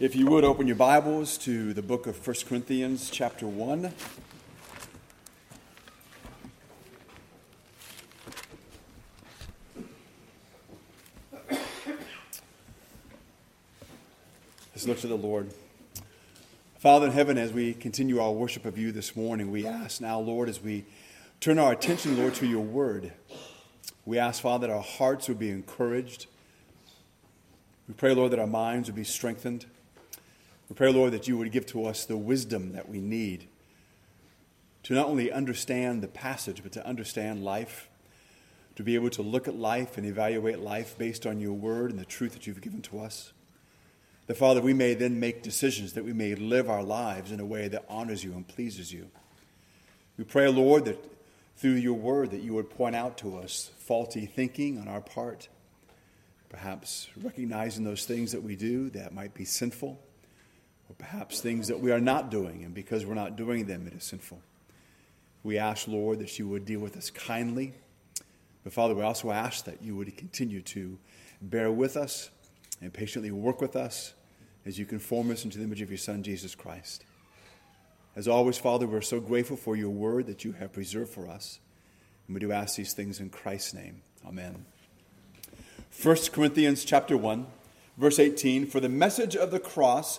If you would, open your Bibles to the book of 1 Corinthians, chapter 1. Let's look to the Lord. Father in heaven, as we continue our worship of you this morning, we ask now, Lord, as we turn our attention, Lord, to your word, we ask, Father, that our hearts would be encouraged. We pray, Lord, that our minds would be strengthened. We pray, Lord, that you would give to us the wisdom that we need to not only understand the passage, but to understand life, to be able to look at life and evaluate life based on your word and the truth that you've given to us. That, Father, we may then make decisions, that we may live our lives in a way that honors you and pleases you. We pray, Lord, that through your word that you would point out to us faulty thinking on our part, perhaps recognizing those things that we do that might be sinful, or perhaps things that we are not doing, and because we're not doing them, it is sinful. We ask, Lord, that you would deal with us kindly. But, Father, we also ask that you would continue to bear with us and patiently work with us as you conform us into the image of your Son, Jesus Christ. As always, Father, we're so grateful for your word that you have preserved for us. And we do ask these things in Christ's name. Amen. 1 Corinthians chapter 1, verse 18, "For the message of the cross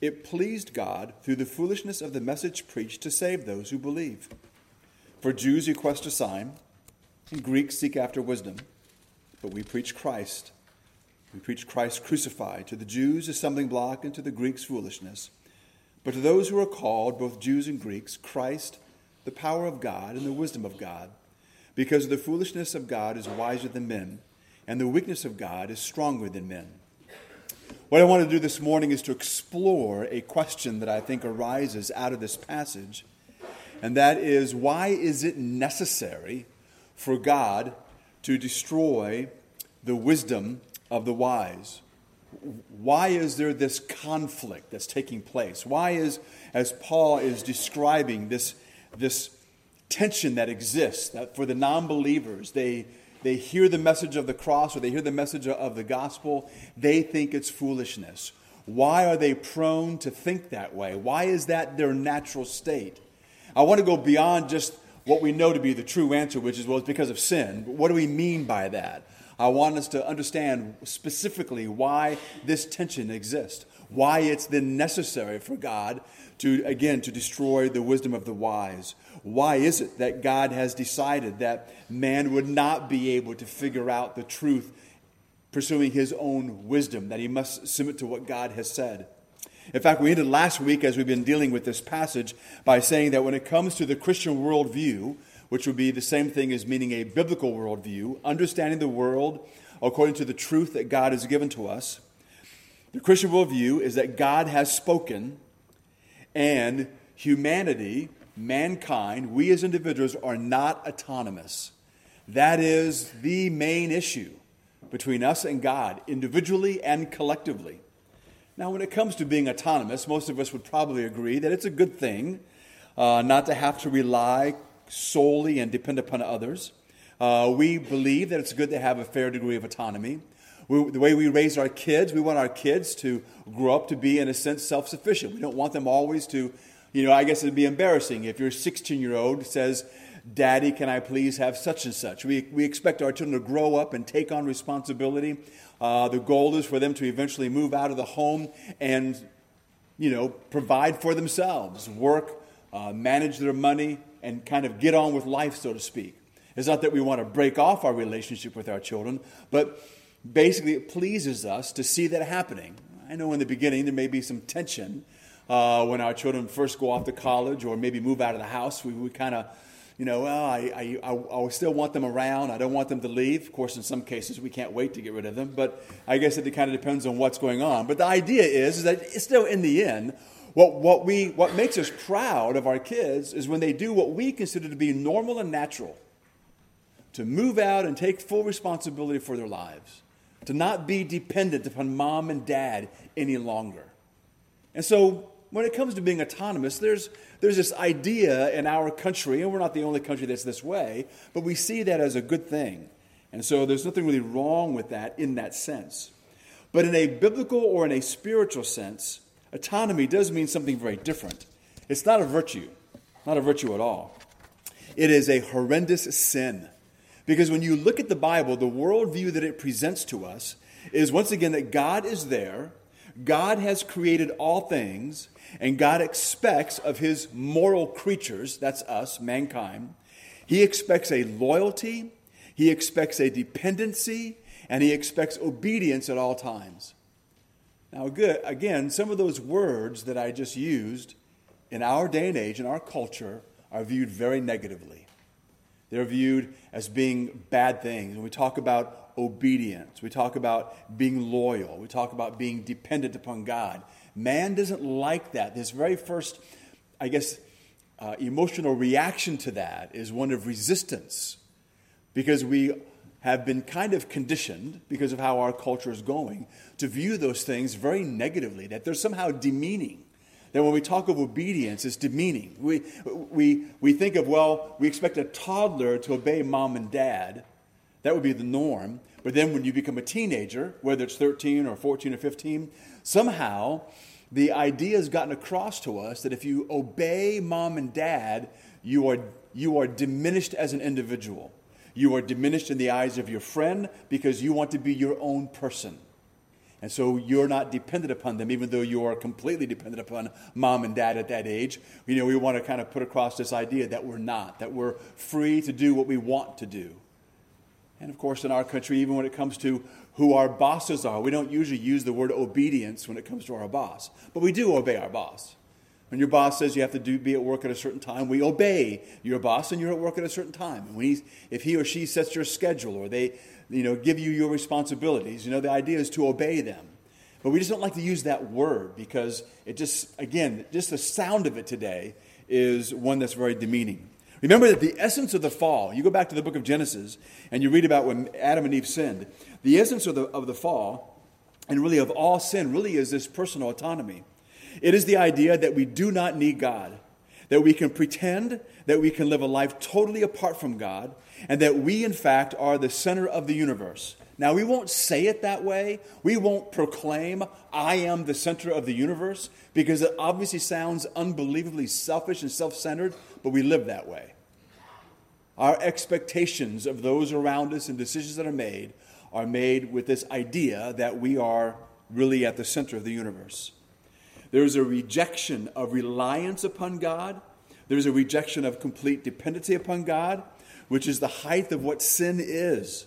it pleased God through the foolishness of the message preached to save those who believe. For Jews request a sign, and Greeks seek after wisdom. But we preach Christ. We preach Christ crucified, to the Jews a stumbling block, and to the Greeks foolishness. But to those who are called, both Jews and Greeks, Christ, the power of God and the wisdom of God. Because the foolishness of God is wiser than men, and the weakness of God is stronger than men." What I want to do this morning is to explore a question that I think arises out of this passage, and that is, why is it necessary for God to destroy the wisdom of the wise? Why is there this conflict that's taking place? Why is, as Paul is describing, this tension that exists, that for the non-believers, they hear the message of the cross, or they hear the message of the gospel, they think it's foolishness. Why are they prone to think that way? Why is that their natural state? I want to go beyond just what we know to be the true answer, which is, well, it's because of sin. But what do we mean by that? I want us to understand specifically why this tension exists, why it's then necessary for God to destroy the wisdom of the wise. Why is it that God has decided that man would not be able to figure out the truth pursuing his own wisdom, that he must submit to what God has said? In fact, we ended last week, as we've been dealing with this passage, by saying that when it comes to the Christian worldview, which would be the same thing as meaning a biblical worldview, understanding the world according to the truth that God has given to us. The Christian worldview is that God has spoken, and humanity, mankind, we as individuals are not autonomous. That is the main issue between us and God, individually and collectively. Now, when it comes to being autonomous, most of us would probably agree that it's a good thing not to have to rely solely and depend upon others. We believe that it's good to have a fair degree of autonomy. The way we raise our kids, we want our kids to grow up to be, in a sense, self-sufficient. We don't want them always to, I guess it would be embarrassing if your 16-year-old says, "Daddy, can I please have such and such?" We expect our children to grow up and take on responsibility. The goal is for them to eventually move out of the home and, provide for themselves, work, manage their money, and kind of get on with life, so to speak. It's not that we want to break off our relationship with our children, but basically it pleases us to see that happening. I know in the beginning there may be some tension when our children first go off to college or maybe move out of the house. We kind of, I still want them around. I don't want them to leave. Of course, in some cases we can't wait to get rid of them, but I guess it kind of depends on what's going on. But the idea is that it's still in the end, What makes us proud of our kids is when they do what we consider to be normal and natural, to move out and take full responsibility for their lives, to not be dependent upon mom and dad any longer. And so when it comes to being autonomous, there's this idea in our country, and we're not the only country that's this way, but we see that as a good thing. And so there's nothing really wrong with that in that sense. But in a biblical or in a spiritual sense, autonomy does mean something very different. It's not a virtue at all. It is a horrendous sin. Because when you look at the Bible, the worldview that it presents to us is, once again, that God is there, God has created all things, and God expects of his moral creatures, that's us, mankind, he expects a loyalty, he expects a dependency, and he expects obedience at all times. Now, again, some of those words that I just used in our day and age, in our culture, are viewed very negatively. They're viewed as being bad things. When we talk about obedience, we talk about being loyal, we talk about being dependent upon God. Man doesn't like that. His very first, emotional reaction to that is one of resistance, because we have been kind of conditioned, because of how our culture is going, to view those things very negatively, that they're somehow demeaning. That when we talk of obedience, it's demeaning. We think of, well, we expect a toddler to obey mom and dad. That would be the norm. But then when you become a teenager, whether it's 13 or 14 or 15, somehow the idea has gotten across to us that if you obey mom and dad, you are diminished as an individual. You are diminished in the eyes of your friend because you want to be your own person. And so you're not dependent upon them, even though you are completely dependent upon mom and dad at that age. You know, we want to kind of put across this idea that we're not, that we're free to do what we want to do. And of course, in our country, even when it comes to who our bosses are, we don't usually use the word obedience when it comes to our boss. But we do obey our boss. When your boss says you have to be at work at a certain time, we obey your boss, and you're at work at a certain time. And if he or she sets your schedule, or they give you your responsibilities, the idea is to obey them. But we just don't like to use that word because it just the sound of it today is one that's very demeaning. Remember that the essence of the fall, you go back to the book of Genesis and you read about when Adam and Eve sinned, the essence of the fall, and really of all sin, really is this personal autonomy. It is the idea that we do not need God, that we can pretend that we can live a life totally apart from God, and that we, in fact, are the center of the universe. Now, we won't say it that way. We won't proclaim, I am the center of the universe, because it obviously sounds unbelievably selfish and self-centered, but we live that way. Our expectations of those around us and decisions that are made with this idea that we are really at the center of the universe. There's a rejection of reliance upon God. There's a rejection of complete dependency upon God, which is the height of what sin is,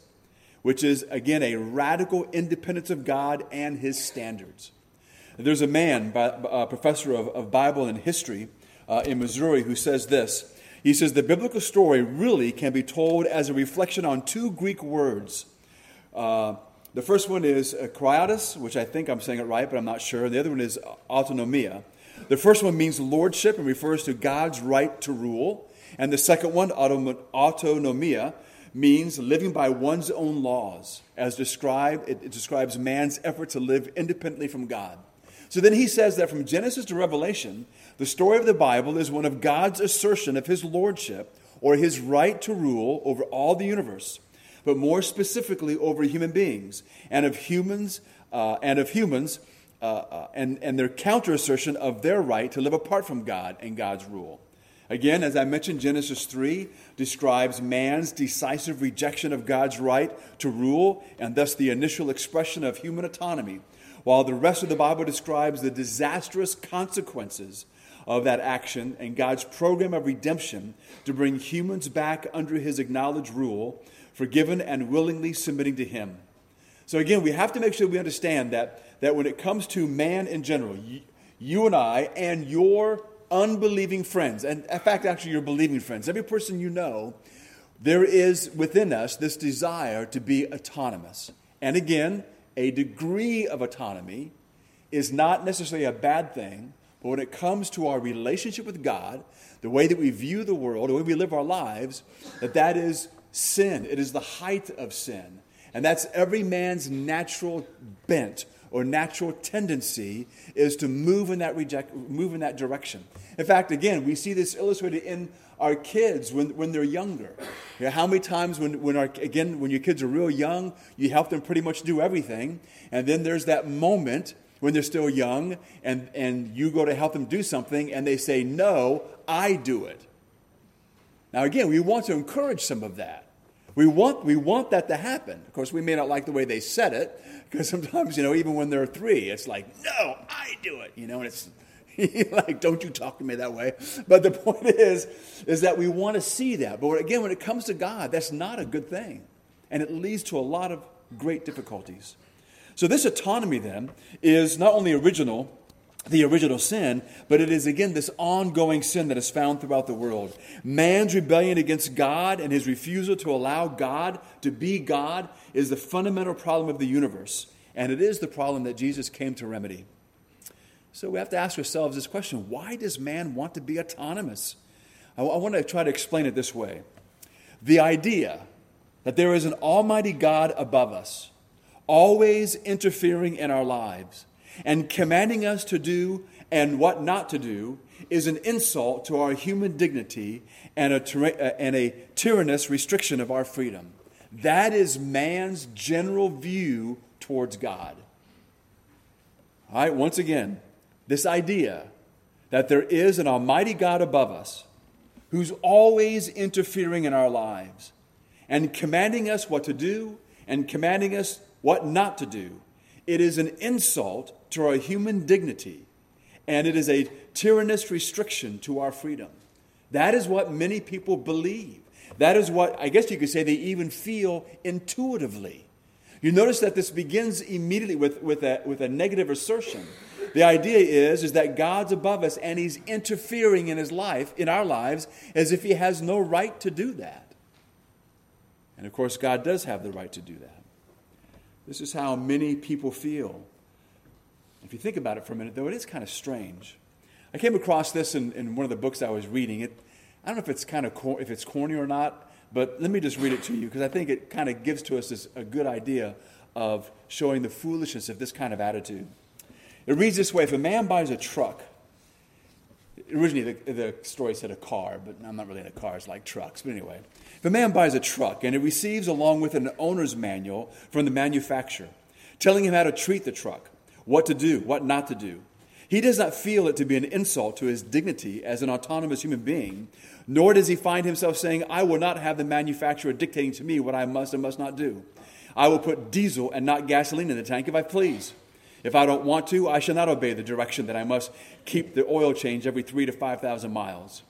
which is, again, a radical independence of God and his standards. There's a man, a professor of Bible and history in Missouri, who says this. He says, the biblical story really can be told as a reflection on two Greek words. The first one is kriatos, which I think I'm saying it right, but I'm not sure. The other one is autonomia. The first one means lordship and refers to God's right to rule. And the second one, autonomia, means living by one's own laws. As described, it describes man's effort to live independently from God. So then he says that from Genesis to Revelation, the story of the Bible is one of God's assertion of his lordship, or his right to rule over all the universe, but more specifically over human beings, and of humans, and their counter-assertion of their right to live apart from God and God's rule. Again, as I mentioned, Genesis 3 describes man's decisive rejection of God's right to rule, and thus the initial expression of human autonomy, while the rest of the Bible describes the disastrous consequences of that action and God's program of redemption to bring humans back under his acknowledged rule, forgiven and willingly submitting to him. So again, we have to make sure we understand that when it comes to man in general, you and I and your unbelieving friends, and in fact, actually your believing friends, every person you know, there is within us this desire to be autonomous. And again, a degree of autonomy is not necessarily a bad thing, But when it comes to our relationship with God, the way that we view the world, the way we live our lives, that is sin. It is the height of sin. And that's every man's natural bent or natural tendency is to move in that direction. In fact, again, we see this illustrated in our kids when they're younger. You know, how many times when your kids are real young, you help them pretty much do everything, and then there's that moment when they're still young, and you go to help them do something, and they say, no, I do it. Now, again, we want to encourage some of that. We want that to happen. Of course, we may not like the way they said it, because sometimes, you know, even when they're 3, it's like, no, I do it, you know, and it's like, don't you talk to me that way. But the point is that we want to see that. But again, when it comes to God, that's not a good thing, and it leads to a lot of great difficulties. So this autonomy, then, is not only the original sin, but it is, again, this ongoing sin that is found throughout the world. Man's rebellion against God and his refusal to allow God to be God is the fundamental problem of the universe, and it is the problem that Jesus came to remedy. So we have to ask ourselves this question: why does man want to be autonomous? I want to try to explain it this way. The idea that there is an almighty God above us, always interfering in our lives, and commanding us to do and what not to do is an insult to our human dignity and a tyrannous restriction of our freedom. That is man's general view towards God. All right, once again, this idea that there is an almighty God above us who's always interfering in our lives and commanding us what to do and commanding us what not to do. It is an insult to our human dignity, and it is a tyrannous restriction to our freedom. That is what many people believe. That is what, I guess you could say, they even feel intuitively. You notice that this begins immediately with a negative assertion. The idea is that God's above us, and he's interfering in our lives, as if he has no right to do that. And of course, God does have the right to do that. This is how many people feel. If you think about it for a minute, though, it is kind of strange. I came across this in one of the books I was reading. I don't know if it's if it's corny or not, but let me just read it to you, because I think it kind of gives to us a good idea of showing the foolishness of this kind of attitude. It reads this way: if a man buys a truck, originally the story said a car, but I'm not really into cars like trucks, but anyway. If a man buys a truck and it receives along with an owner's manual from the manufacturer, telling him how to treat the truck, what to do, what not to do, he does not feel it to be an insult to his dignity as an autonomous human being, nor does he find himself saying, I will not have the manufacturer dictating to me what I must and must not do. I will put diesel and not gasoline in the tank if I please. If I don't want to, I shall not obey the direction that I must keep the oil change every 3,000 to 5,000 miles.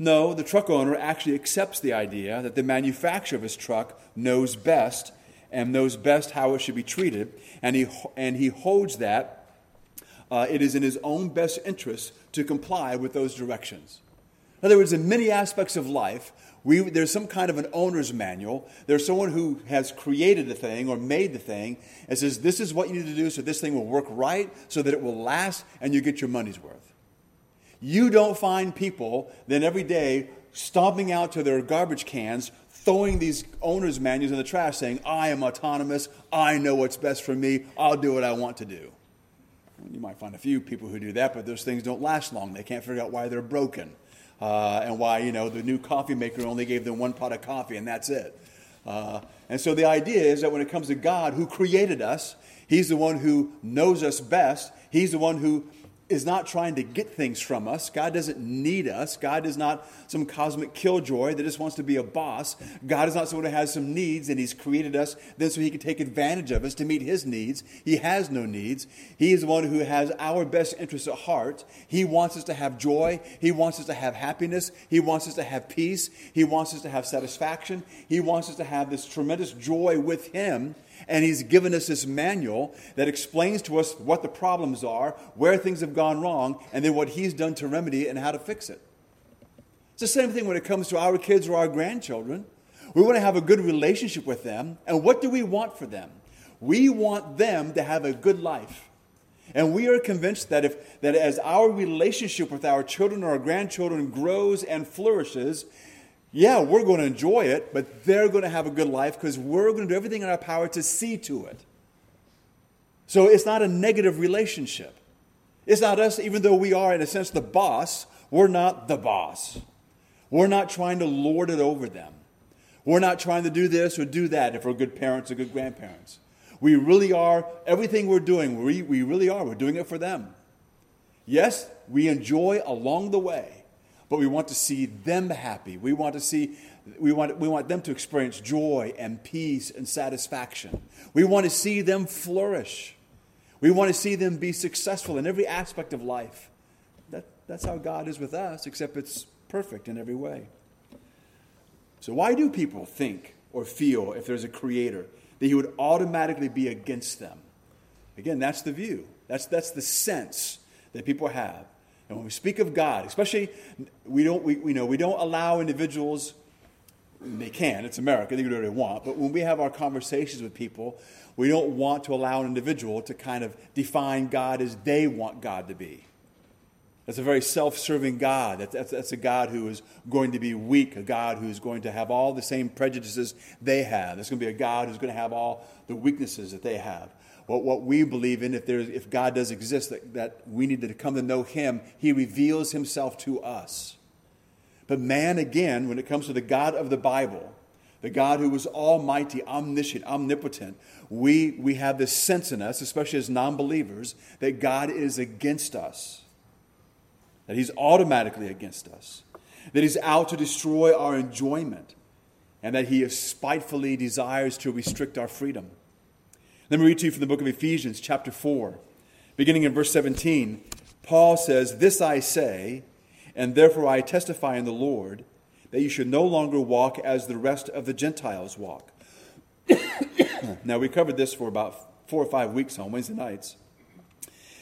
No, the truck owner actually accepts the idea that the manufacturer of his truck knows best, and knows best how it should be treated, and he holds that it is in his own best interest to comply with those directions. In other words, in many aspects of life, there's some kind of an owner's manual. There's someone who has created the thing or made the thing and says, this is what you need to do so this thing will work right, so that it will last and you get your money's worth. You don't find people then every day stomping out to their garbage cans, throwing these owner's manuals in the trash, saying, I am autonomous, I know what's best for me, I'll do what I want to do. You might find a few people who do that, but those things don't last long. They can't figure out why they're broken, and why, you know, the new coffee maker only gave them one pot of coffee, and that's it. And so the idea is that when it comes to God, who created us, he's the one who knows us best, he's the one who is not trying to get things from us. God doesn't need us. God is not some cosmic killjoy that just wants to be a boss. God is not someone who has some needs, and he's created us then so he can take advantage of us to meet his needs. He has no needs. He is the one who has our best interests at heart. He wants us to have joy. He wants us to have happiness. He wants us to have peace. He wants us to have satisfaction. He wants us to have this tremendous joy with him. And he's given us this manual that explains to us what the problems are, where things have gone wrong, and then what he's done to remedy it and how to fix it. It's the same thing when it comes to our kids or our grandchildren. We want to have a good relationship with them. And what do we want for them? We want them to have a good life. And we are convinced that as our relationship with our children or our grandchildren grows and flourishes, yeah, we're going to enjoy it, but they're going to have a good life because we're going to do everything in our power to see to it. So it's not a negative relationship. It's not us, even though we are, in a sense, the boss, we're not the boss. We're not trying to lord it over them. We're not trying to do this or do that if we're good parents or good grandparents. We really are, everything we're doing, we really are, we're doing it for them. Yes, we enjoy along the way, but we want to see them happy. We want them to experience joy and peace and satisfaction. We want to see them flourish. We want to see them be successful in every aspect of life. That's how God is with us, except it's perfect in every way. So why do people think or feel, if there's a creator, that he would automatically be against them? Again, that's the view. That's the sense that people have. And when we speak of God, especially, we don't allow individuals, they can, it's America, they can do whatever they want, but when we have our conversations with people, we don't want to allow an individual to kind of define God as they want God to be. That's a very self-serving God. That's a God who is going to be weak, a God who is going to have all the same prejudices they have. That's going to be a God who's going to have all the weaknesses that they have. What we believe in, if God does exist, that we need to come to know him, he reveals himself to us. But man, again, when it comes to the God of the Bible, the God who was almighty, omniscient, omnipotent, we have this sense in us, especially as non-believers, that God is against us. That he's automatically against us, that he's out to destroy our enjoyment, and that he spitefully desires to restrict our freedom. Let me read to you from the book of Ephesians, chapter 4, beginning in verse 17. Paul says, "This I say, and therefore I testify in the Lord, that you should no longer walk as the rest of the Gentiles walk." Now, we covered this for about 4 or 5 weeks on Wednesday nights.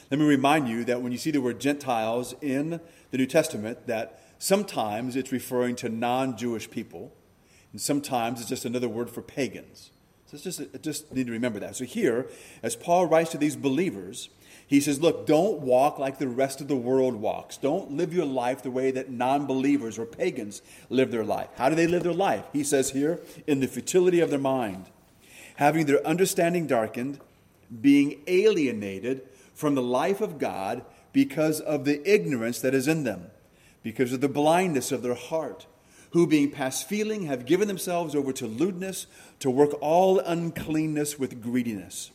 Let me remind you that when you see the word Gentiles in the New Testament, that sometimes it's referring to non-Jewish people, and sometimes it's just another word for pagans. So it's just need to remember that. So here, as Paul writes to these believers, he says, look, don't walk like the rest of the world walks. Don't live your life the way that non-believers or pagans live their life. How do they live their life? He says here, in the futility of their mind, having their understanding darkened, being alienated from the life of God because of the ignorance that is in them, because of the blindness of their heart, who being past feeling have given themselves over to lewdness, to work all uncleanness with greediness.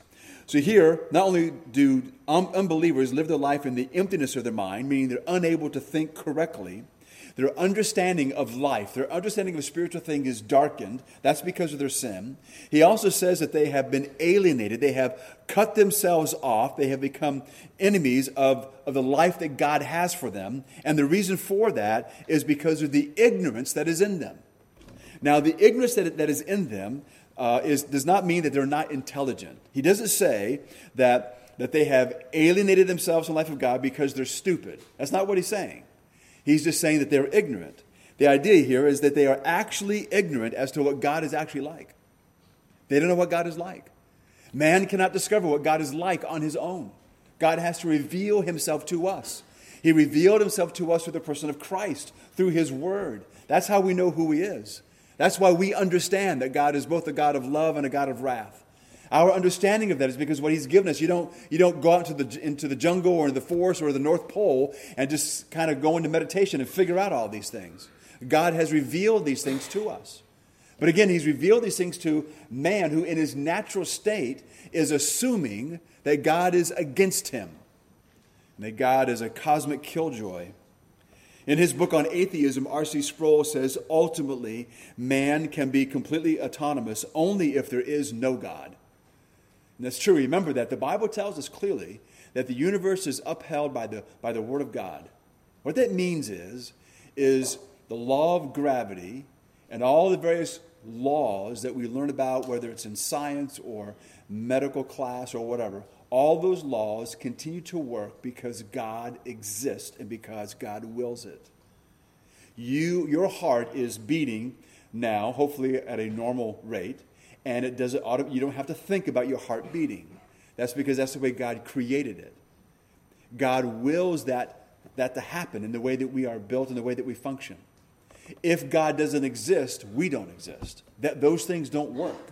So here, not only do unbelievers live their life in the emptiness of their mind, meaning they're unable to think correctly, their understanding of life, their understanding of spiritual things is darkened. That's because of their sin. He also says that they have been alienated. They have cut themselves off. They have become enemies of the life that God has for them. And the reason for that is because of the ignorance that is in them. Now, the ignorance that is in them does not mean that they're not intelligent. He doesn't say that they have alienated themselves from the life of God because they're stupid. That's not what he's saying. He's just saying that they're ignorant. The idea here is that they are actually ignorant as to what God is actually like. They don't know what God is like. Man cannot discover what God is like on his own. God has to reveal himself to us. He revealed himself to us through the person of Christ, through his word. That's how we know who he is. That's why we understand that God is both a God of love and a God of wrath. Our understanding of that is because what he's given us. You don't go out into the jungle or the forest or the North Pole and just kind of go into meditation and figure out all these things. God has revealed these things to us. But again, he's revealed these things to man who in his natural state is assuming that God is against him, and that God is a cosmic killjoy. In his book on atheism, R.C. Sproul says, ultimately, man can be completely autonomous only if there is no God. And that's true. Remember that. The Bible tells us clearly that the universe is upheld by the Word of God. What that means is the law of gravity and all the various laws that we learn about, whether it's in science or medical class or whatever, all those laws continue to work because God exists and because God wills it. Your heart is beating now, hopefully at a normal rate, and you don't have to think about your heart beating. That's because that's the way God created it. God wills that to happen in the way that we are built and the way that we function. If God doesn't exist, we don't exist. Those things don't work.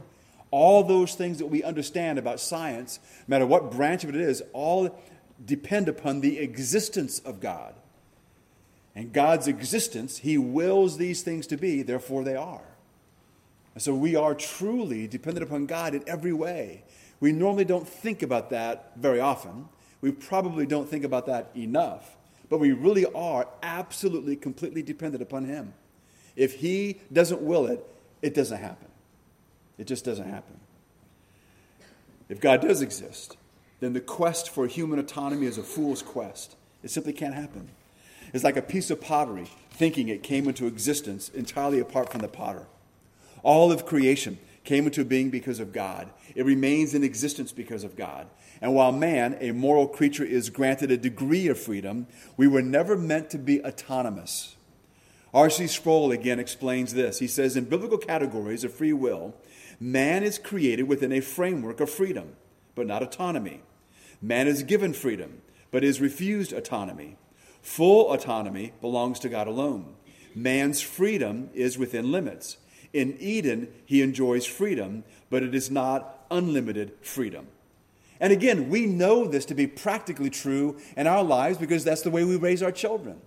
All those things that we understand about science, no matter what branch of it is, all depend upon the existence of God. And God's existence, He wills these things to be, therefore they are. And so we are truly dependent upon God in every way. We normally don't think about that very often. We probably don't think about that enough. But we really are absolutely, completely dependent upon Him. If He doesn't will it, it doesn't happen. It just doesn't happen. If God does exist, then the quest for human autonomy is a fool's quest. It simply can't happen. It's like a piece of pottery thinking it came into existence entirely apart from the potter. All of creation came into being because of God. It remains in existence because of God. And while man, a moral creature, is granted a degree of freedom, we were never meant to be autonomous. R.C. Sproul again explains this. He says, in biblical categories of free will, man is created within a framework of freedom, but not autonomy. Man is given freedom, but is refused autonomy. Full autonomy belongs to God alone. Man's freedom is within limits. In Eden, he enjoys freedom, but it is not unlimited freedom. And again, we know this to be practically true in our lives because that's the way we raise our children.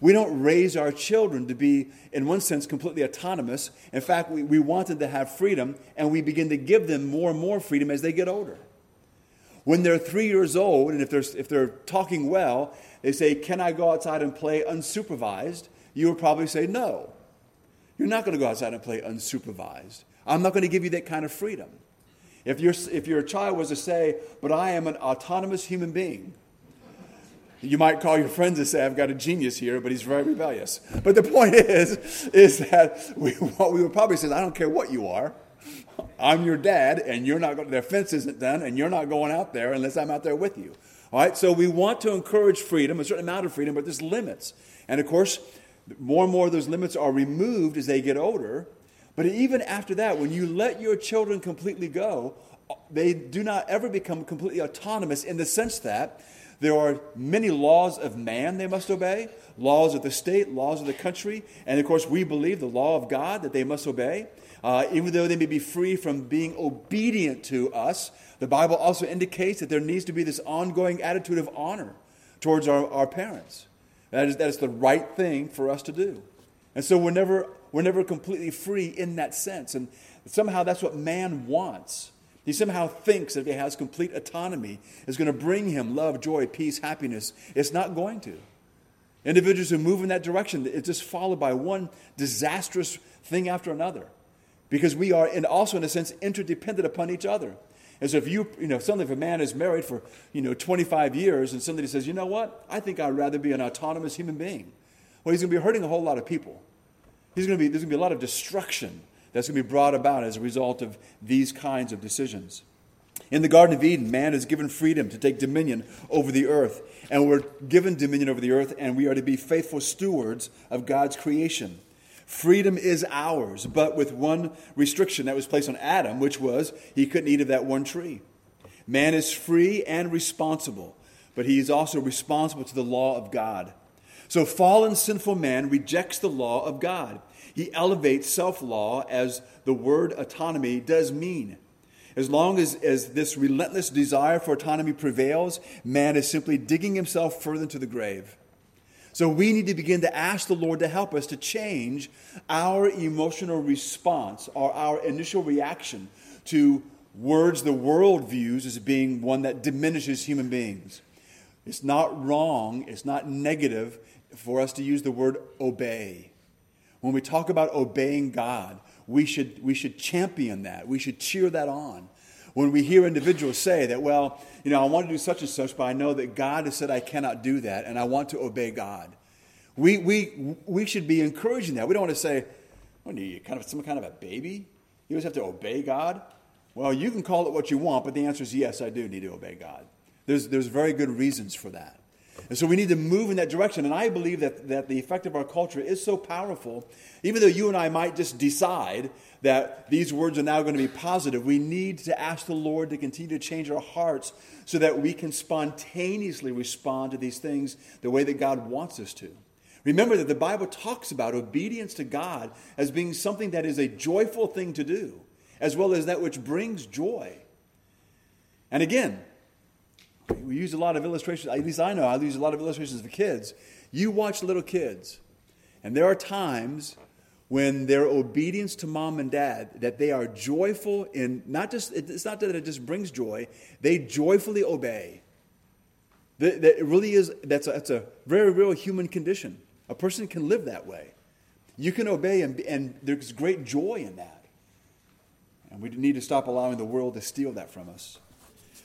We don't raise our children to be, in one sense, completely autonomous. In fact, we want them to have freedom, and we begin to give them more and more freedom as they get older. When they're 3 years old, and if they're talking well, they say, "Can I go outside and play unsupervised?" You would probably say, "No. You're not going to go outside and play unsupervised. I'm not going to give you that kind of freedom." If your child was to say, "But I am an autonomous human being," you might call your friends and say, "I've got a genius here, but he's very rebellious." But the point is that what we would probably say is, "I don't care what you are. I'm your dad, and you're not going. The fence isn't done, and you're not going out there unless I'm out there with you." All right. So we want to encourage freedom, a certain amount of freedom, but there's limits, and of course, more and more of those limits are removed as they get older. But even after that, when you let your children completely go, they do not ever become completely autonomous in the sense that there are many laws of man they must obey, laws of the state, laws of the country, and of course we believe the law of God that they must obey. Even though they may be free from being obedient to us, the Bible also indicates that there needs to be this ongoing attitude of honor towards our parents. That is the right thing for us to do. And so we're never completely free in that sense. And somehow that's what man wants. He somehow thinks that if he has complete autonomy, it's going to bring him love, joy, peace, happiness. It's not going to. Individuals who move in that direction, it's just followed by one disastrous thing after another. Because we are, and also in a sense, interdependent upon each other. And so if suddenly if a man is married for, 25 years and somebody says, "You know what, I think I'd rather be an autonomous human being." Well, he's going to be hurting a whole lot of people. There's going to be a lot of destruction that's going to be brought about as a result of these kinds of decisions. In the Garden of Eden, man is given freedom to take dominion over the earth. And we're given dominion over the earth, and we are to be faithful stewards of God's creation. Freedom is ours, but with one restriction that was placed on Adam, which was he couldn't eat of that one tree. Man is free and responsible, but he is also responsible to the law of God. So fallen, sinful man rejects the law of God. He elevates self-law, as the word autonomy does mean. As long as this relentless desire for autonomy prevails, man is simply digging himself further into the grave. So we need to begin to ask the Lord to help us to change our emotional response or our initial reaction to words the world views as being one that diminishes human beings. It's not wrong, it's not negative for us to use the word obey. When we talk about obeying God, we should champion that. We should cheer that on. When we hear individuals say that, "Well, I want to do such and such, but I know that God has said I cannot do that, and I want to obey God." We should be encouraging that. We don't want to say, "What are you, some kind of a baby? You always have to obey God?" Well, you can call it what you want, but the answer is yes, I do need to obey God. There's very good reasons for that. And so we need to move in that direction. And I believe that the effect of our culture is so powerful, even though you and I might just decide that these words are now going to be positive, we need to ask the Lord to continue to change our hearts so that we can spontaneously respond to these things the way that God wants us to. Remember that the Bible talks about obedience to God as being something that is a joyful thing to do, as well as that which brings joy. And again, we use a lot of illustrations, at least I know I use a lot of illustrations for kids. You watch little kids, and there are times when their obedience to mom and dad, that they are joyful in, not just, it's not that it just brings joy, they joyfully obey. That it really is, that's a very real human condition. A person can live that way. You can obey, and there's great joy in that. And we need to stop allowing the world to steal that from us.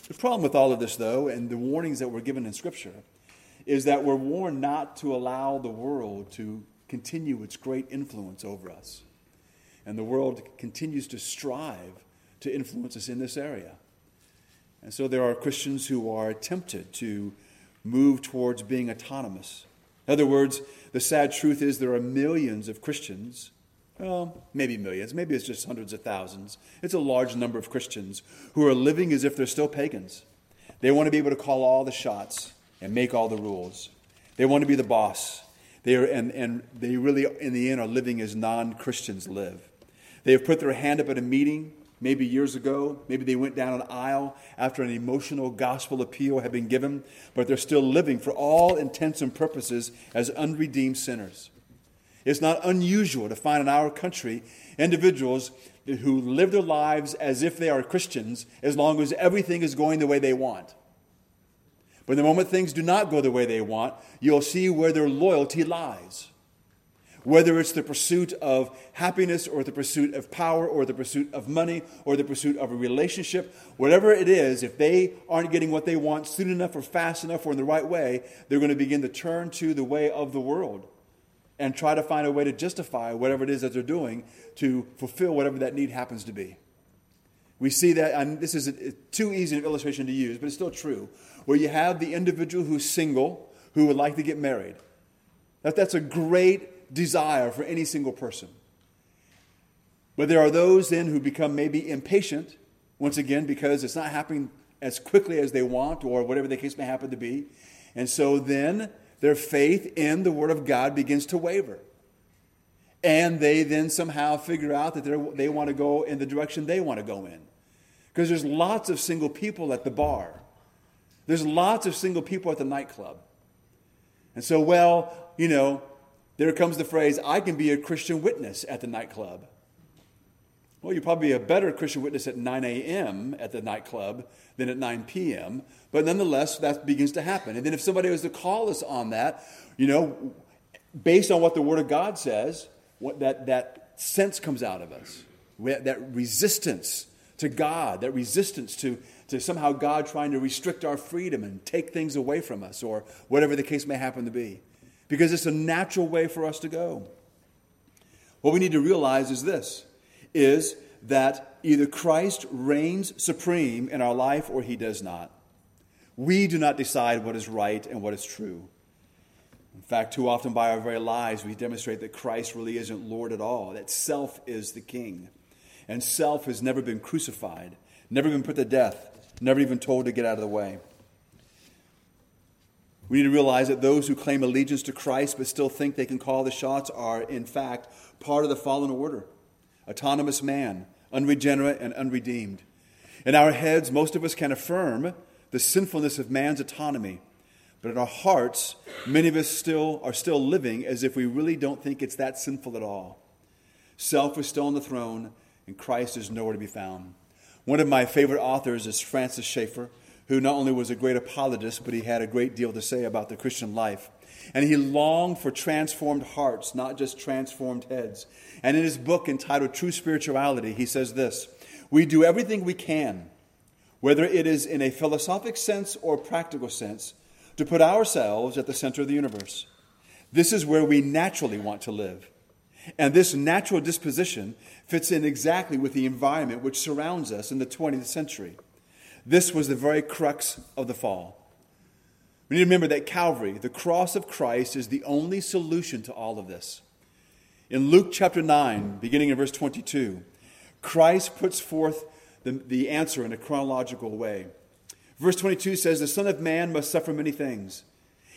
The problem with all of this, though, and the warnings that we're given in Scripture, is that we're warned not to allow the world to continue its great influence over us. And the world continues to strive to influence us in this area. And so there are Christians who are tempted to move towards being autonomous. In other words, the sad truth is there are millions of Christians. Well, maybe millions, maybe it's just hundreds of thousands. It's a large number of Christians who are living as if they're still pagans. They want to be able to call all the shots and make all the rules. They want to be the boss. They are, and they really, in the end, are living as non-Christians live. They have put their hand up at a meeting, maybe years ago. Maybe they went down an aisle after an emotional gospel appeal had been given, but they're still living for all intents and purposes as unredeemed sinners. It's not unusual to find in our country individuals who live their lives as if they are Christians as long as everything is going the way they want. But the moment things do not go the way they want, you'll see where their loyalty lies. Whether it's the pursuit of happiness or the pursuit of power or the pursuit of money or the pursuit of a relationship, whatever it is, if they aren't getting what they want soon enough or fast enough or in the right way, they're going to begin to turn to the way of the world and try to find a way to justify whatever it is that they're doing to fulfill whatever that need happens to be. We see that, and this is too easy an illustration to use, but it's still true, where you have the individual who's single who would like to get married. That's a great desire for any single person. But there are those then who become maybe impatient, once again, because it's not happening as quickly as they want or whatever the case may happen to be. And so then their faith in the Word of God begins to waver. And they then somehow figure out that they want to go in the direction they want to go in. Because there's lots of single people at the bar. There's lots of single people at the nightclub. And so, there comes the phrase, I can be a Christian witness at the nightclub. Well, you're probably a better Christian witness at 9 a.m. at the nightclub than at 9 p.m., but nonetheless, that begins to happen. And then if somebody was to call us on that, based on what the Word of God says, that sense comes out of us, that resistance to God, that resistance to somehow God trying to restrict our freedom and take things away from us or whatever the case may happen to be, because it's a natural way for us to go. What we need to realize is this. Is that either Christ reigns supreme in our life or he does not. We do not decide what is right and what is true. In fact, too often by our very lives, we demonstrate that Christ really isn't Lord at all, that self is the king. And self has never been crucified, never been put to death, never even told to get out of the way. We need to realize that those who claim allegiance to Christ but still think they can call the shots are, in fact, part of the fallen order. Autonomous man, unregenerate and unredeemed. In our heads, most of us can affirm the sinfulness of man's autonomy, but in our hearts, many of us are still living as if we really don't think it's that sinful at all. Self is still on the throne, and Christ is nowhere to be found. One of my favorite authors is Francis Schaeffer, who not only was a great apologist, but he had a great deal to say about the Christian life. And he longed for transformed hearts, not just transformed heads. And in his book entitled True Spirituality, he says this, "We do everything we can, whether it is in a philosophic sense or practical sense, to put ourselves at the center of the universe. This is where we naturally want to live. And this natural disposition fits in exactly with the environment which surrounds us in the 20th century. This was the very crux of the fall." We need to remember that Calvary, the cross of Christ, is the only solution to all of this. In Luke chapter 9, beginning in verse 22, Christ puts forth the answer in a chronological way. Verse 22 says, "The Son of Man must suffer many things,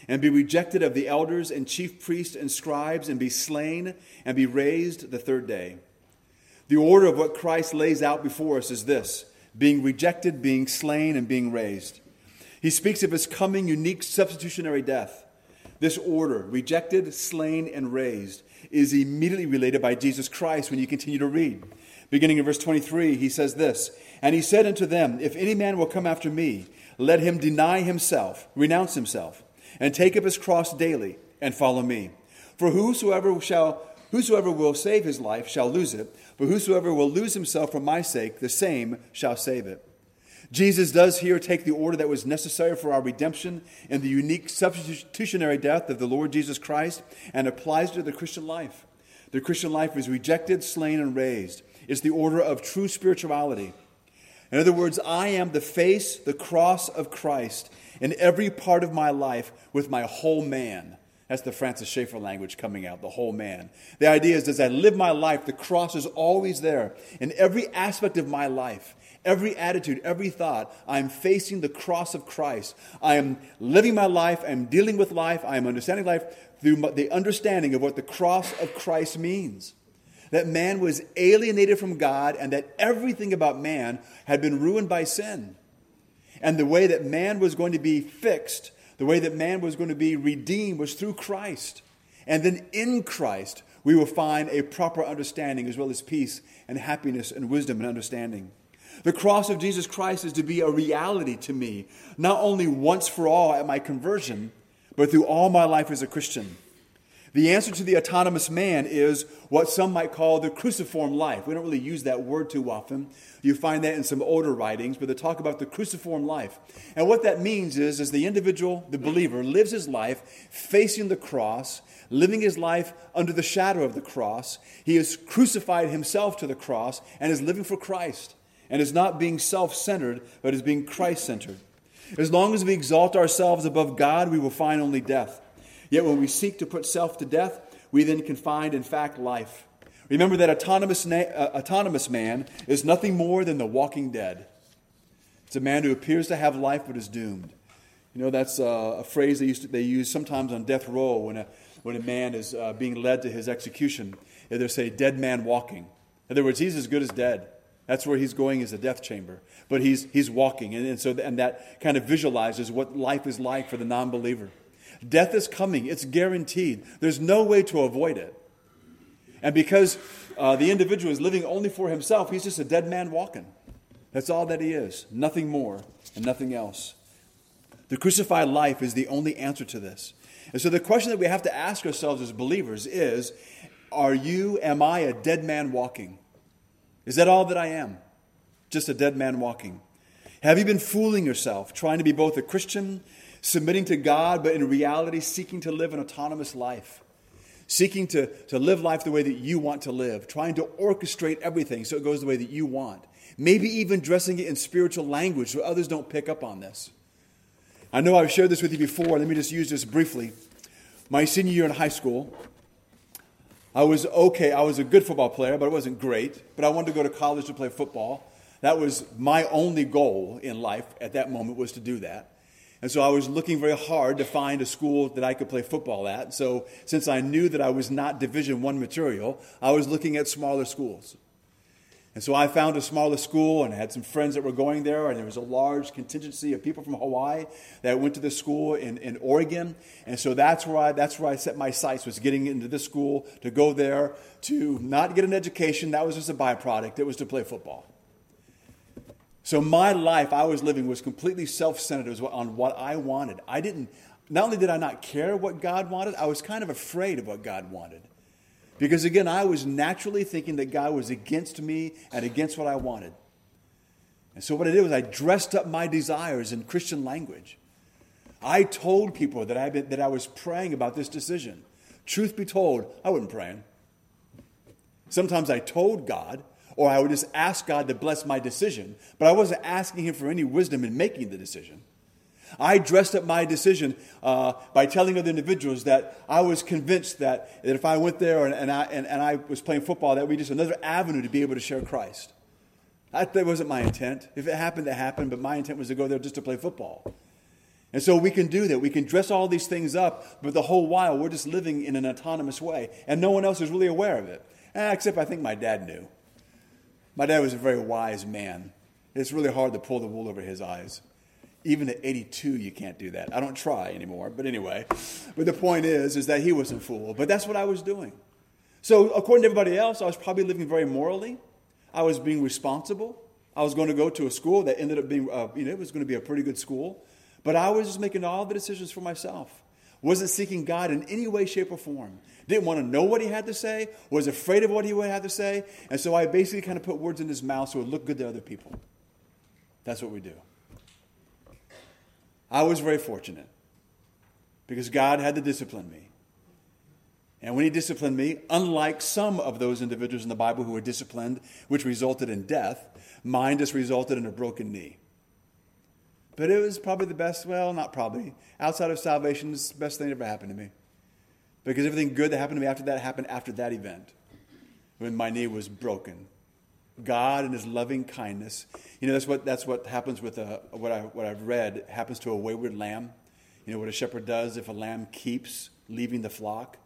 and be rejected of the elders and chief priests and scribes, and be slain, and be raised the third day." The order of what Christ lays out before us is this: being rejected, being slain, and being raised. He speaks of his coming unique substitutionary death. This order, rejected, slain, and raised, is immediately related by Jesus Christ when you continue to read. Beginning in verse 23, he says this, "And he said unto them, If any man will come after me, let him deny himself, renounce himself, and take up his cross daily, and follow me. For whosoever will save his life shall lose it, but whosoever will lose himself for my sake, the same shall save it." Jesus does here take the order that was necessary for our redemption and the unique substitutionary death of the Lord Jesus Christ and applies it to the Christian life. The Christian life is rejected, slain, and raised. It's the order of true spirituality. In other words, I am the face, the cross of Christ in every part of my life with my whole man. That's the Francis Schaeffer language coming out, the whole man. The idea is, as I live my life, the cross is always there. In every aspect of my life, every attitude, every thought, I'm facing the cross of Christ. I am living my life, I'm dealing with life, I'm understanding life through the understanding of what the cross of Christ means. That man was alienated from God and that everything about man had been ruined by sin. And the way that man was going to be fixed, the way that man was going to be redeemed was through Christ. And then in Christ, we will find a proper understanding as well as peace and happiness and wisdom and understanding. The cross of Jesus Christ is to be a reality to me, not only once for all at my conversion, but through all my life as a Christian. The answer to the autonomous man is what some might call the cruciform life. We don't really use that word too often. You find that in some older writings, but they talk about the cruciform life. And what that means is the individual, the believer, lives his life facing the cross, living his life under the shadow of the cross. He has crucified himself to the cross and is living for Christ and is not being self-centered, but is being Christ-centered. As long as we exalt ourselves above God, we will find only death. Yet when we seek to put self to death, we then can find, in fact, life. Remember that autonomous man is nothing more than the walking dead. It's a man who appears to have life but is doomed. You know, that's a phrase they use sometimes on death row when a man is being led to his execution. They say, "dead man walking." In other words, he's as good as dead. That's where he's going, is the death chamber. But he's walking. And that kind of visualizes what life is like for the non-believer. Death is coming. It's guaranteed. There's no way to avoid it. And because the individual is living only for himself, he's just a dead man walking. That's all that he is. Nothing more and nothing else. The crucified life is the only answer to this. And so the question that we have to ask ourselves as believers is, am I a dead man walking? Is that all that I am? Just a dead man walking? Have you been fooling yourself, trying to be both a Christian, submitting to God, but in reality seeking to live an autonomous life, seeking to live life the way that you want to live, trying to orchestrate everything so it goes the way that you want, maybe even dressing it in spiritual language so others don't pick up on this? I know I've shared this with you before. Let me just use this briefly. My senior year in high school, I was okay. I was a good football player, but it wasn't great. But I wanted to go to college to play football. That was my only goal in life at that moment, was to do that. And so I was looking very hard to find a school that I could play football at. So since I knew that I was not Division I material, I was looking at smaller schools. And so I found a smaller school and had some friends that were going there. And there was a large contingency of people from Hawaii that went to this school in Oregon. And so that's where I set my sights, was getting into this school, to go there, to not get an education. That was just a byproduct. It was to play football. So my life I was living was completely self-centered on what I wanted. Not only did I not care what God wanted, I was kind of afraid of what God wanted. Because again, I was naturally thinking that God was against me and against what I wanted. And so what I did was I dressed up my desires in Christian language. I told people that I was praying about this decision. Truth be told, I wasn't praying. Sometimes I told God, or I would just ask God to bless my decision, but I wasn't asking him for any wisdom in making the decision. I dressed up my decision by telling other individuals that I was convinced that if I went there and I was playing football, that we just another avenue to be able to share Christ. That wasn't my intent. If it happened, it happened, but my intent was to go there just to play football. And so we can do that. We can dress all these things up, but the whole while we're just living in an autonomous way, and no one else is really aware of it. Except I think my dad knew. My dad was a very wise man. It's really hard to pull the wool over his eyes. Even at 82, you can't do that. I don't try anymore, but anyway. But the point is that he wasn't fooled. But that's what I was doing. So according to everybody else, I was probably living very morally. I was being responsible. I was going to go to a school that ended up being, it was going to be a pretty good school. But I was just making all the decisions for myself. Wasn't seeking God in any way, shape, or form. Didn't want to know what he had to say. Was afraid of what he would have to say. And so I basically kind of put words in his mouth so it looked good to other people. That's what we do. I was very fortunate because God had to discipline me. And when he disciplined me, unlike some of those individuals in the Bible who were disciplined, which resulted in death, mine just resulted in a broken knee. But it was probably the best, well, not probably, outside of salvation, it's the best thing that ever happened to me. Because everything good that happened to me after that happened after that event, when my knee was broken. God in his loving kindness, that's what happens with what I've read happens to a wayward lamb. You know what a shepherd does if a lamb keeps leaving the flock?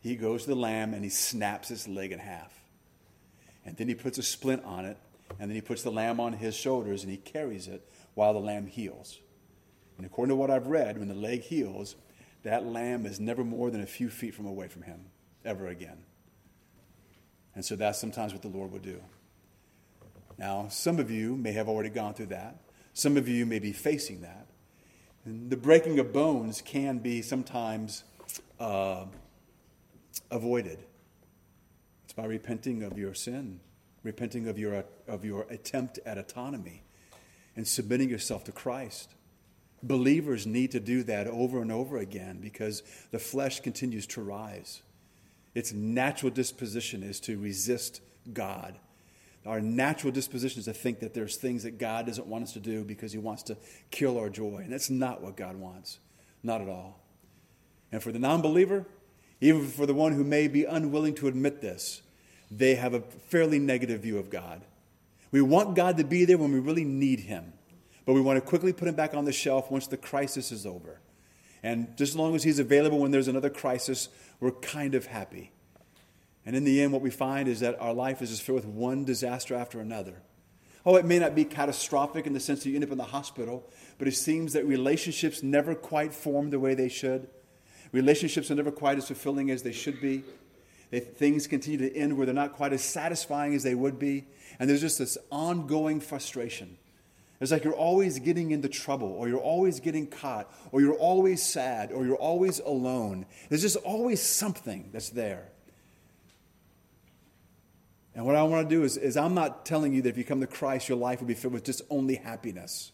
He goes to the lamb and he snaps its leg in half, and then he puts a splint on it, and then he puts the lamb on his shoulders and he carries it while the lamb heals. And according to what I've read, when the leg heals, that lamb is never more than a few feet from away from him ever again. And so that's sometimes what the Lord will do. Now, some of you may have already gone through that. Some of you may be facing that. And the breaking of bones can be sometimes avoided. It's by repenting of your sin, repenting of your attempt at autonomy, and submitting yourself to Christ. Believers need to do that over and over again because the flesh continues to rise. Its natural disposition is to resist God. Our natural disposition is to think that there's things that God doesn't want us to do because he wants to kill our joy. And that's not what God wants. Not at all. And for the non-believer, even for the one who may be unwilling to admit this, they have a fairly negative view of God. We want God to be there when we really need him. But we want to quickly put him back on the shelf once the crisis is over. And just as long as he's available when there's another crisis, we're kind of happy. And in the end, what we find is that our life is just filled with one disaster after another. Oh, it may not be catastrophic in the sense that you end up in the hospital, but it seems that relationships never quite form the way they should. Relationships are never quite as fulfilling as they should be. Things continue to end where they're not quite as satisfying as they would be. And there's just this ongoing frustration. It's like you're always getting into trouble, or you're always getting caught, or you're always sad, or you're always alone. There's just always something that's there. And what I want to do is I'm not telling you that if you come to Christ, your life will be filled with just only happiness.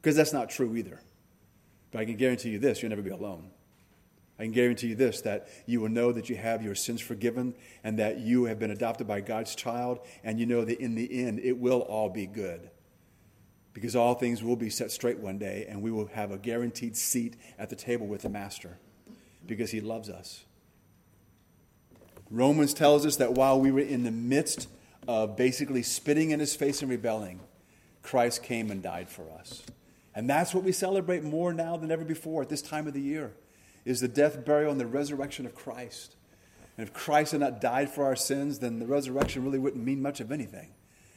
Because that's not true either. But I can guarantee you this, you'll never be alone. I can guarantee you this, that you will know that you have your sins forgiven and that you have been adopted by God's child, and you know that in the end, it will all be good. Because all things will be set straight one day, and we will have a guaranteed seat at the table with the Master. Because he loves us. Romans tells us that while we were in the midst of basically spitting in his face and rebelling, Christ came and died for us. And that's what we celebrate more now than ever before at this time of the year, is the death, burial, and the resurrection of Christ. And if Christ had not died for our sins, then the resurrection really wouldn't mean much of anything.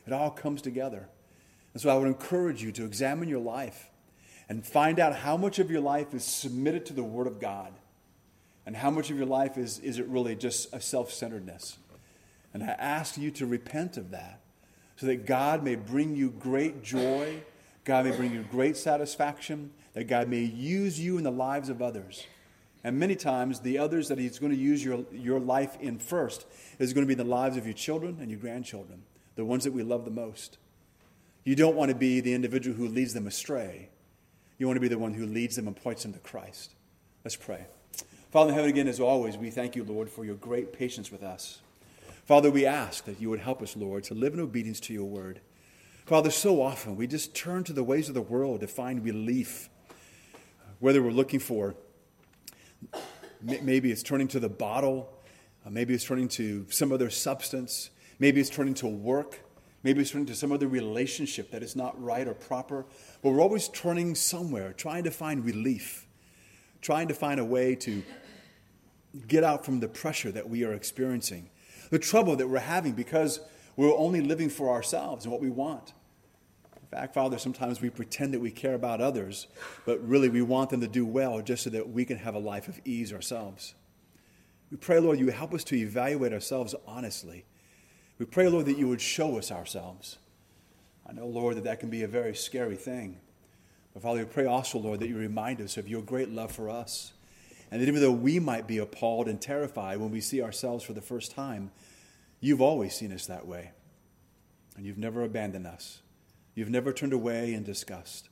It all comes together. And so I would encourage you to examine your life and find out how much of your life is submitted to the Word of God. And how much of your life is it really just a self-centeredness? And I ask you to repent of that so that God may bring you great joy, God may bring you great satisfaction, that God may use you in the lives of others. And many times the others that he's going to use your life in first is going to be the lives of your children and your grandchildren, the ones that we love the most. You don't want to be the individual who leads them astray. You want to be the one who leads them and points them to Christ. Let's pray. Father in heaven, again, as always, we thank you, Lord, for your great patience with us. Father, we ask that you would help us, Lord, to live in obedience to your word. Father, so often we just turn to the ways of the world to find relief. whether we're looking for, maybe it's turning to the bottle, maybe it's turning to some other substance, maybe it's turning to work, maybe it's turning to some other relationship that is not right or proper, but we're always turning somewhere, trying to find relief, trying to find a way to get out from the pressure that we are experiencing, the trouble that we're having because we're only living for ourselves and what we want. In fact, Father, sometimes we pretend that we care about others, but really we want them to do well just so that we can have a life of ease ourselves. We pray, Lord, you help us to evaluate ourselves honestly. We pray, Lord, that you would show us ourselves. I know, Lord, that that can be a very scary thing. But Father, we pray also, Lord, that you remind us of your great love for us. And that even though we might be appalled and terrified when we see ourselves for the first time, you've always seen us that way. And you've never abandoned us. You've never turned away in disgust,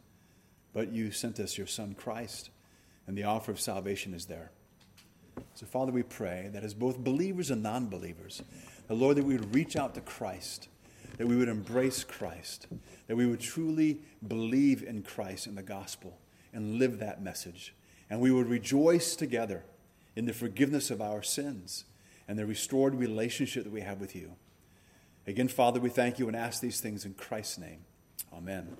but you sent us your Son Christ, and the offer of salvation is there. So, Father, we pray that as both believers and non-believers, the Lord, that we would reach out to Christ, that we would embrace Christ, that we would truly believe in Christ and the gospel and live that message, and we would rejoice together in the forgiveness of our sins and the restored relationship that we have with you. Again, Father, we thank you and ask these things in Christ's name. Amen.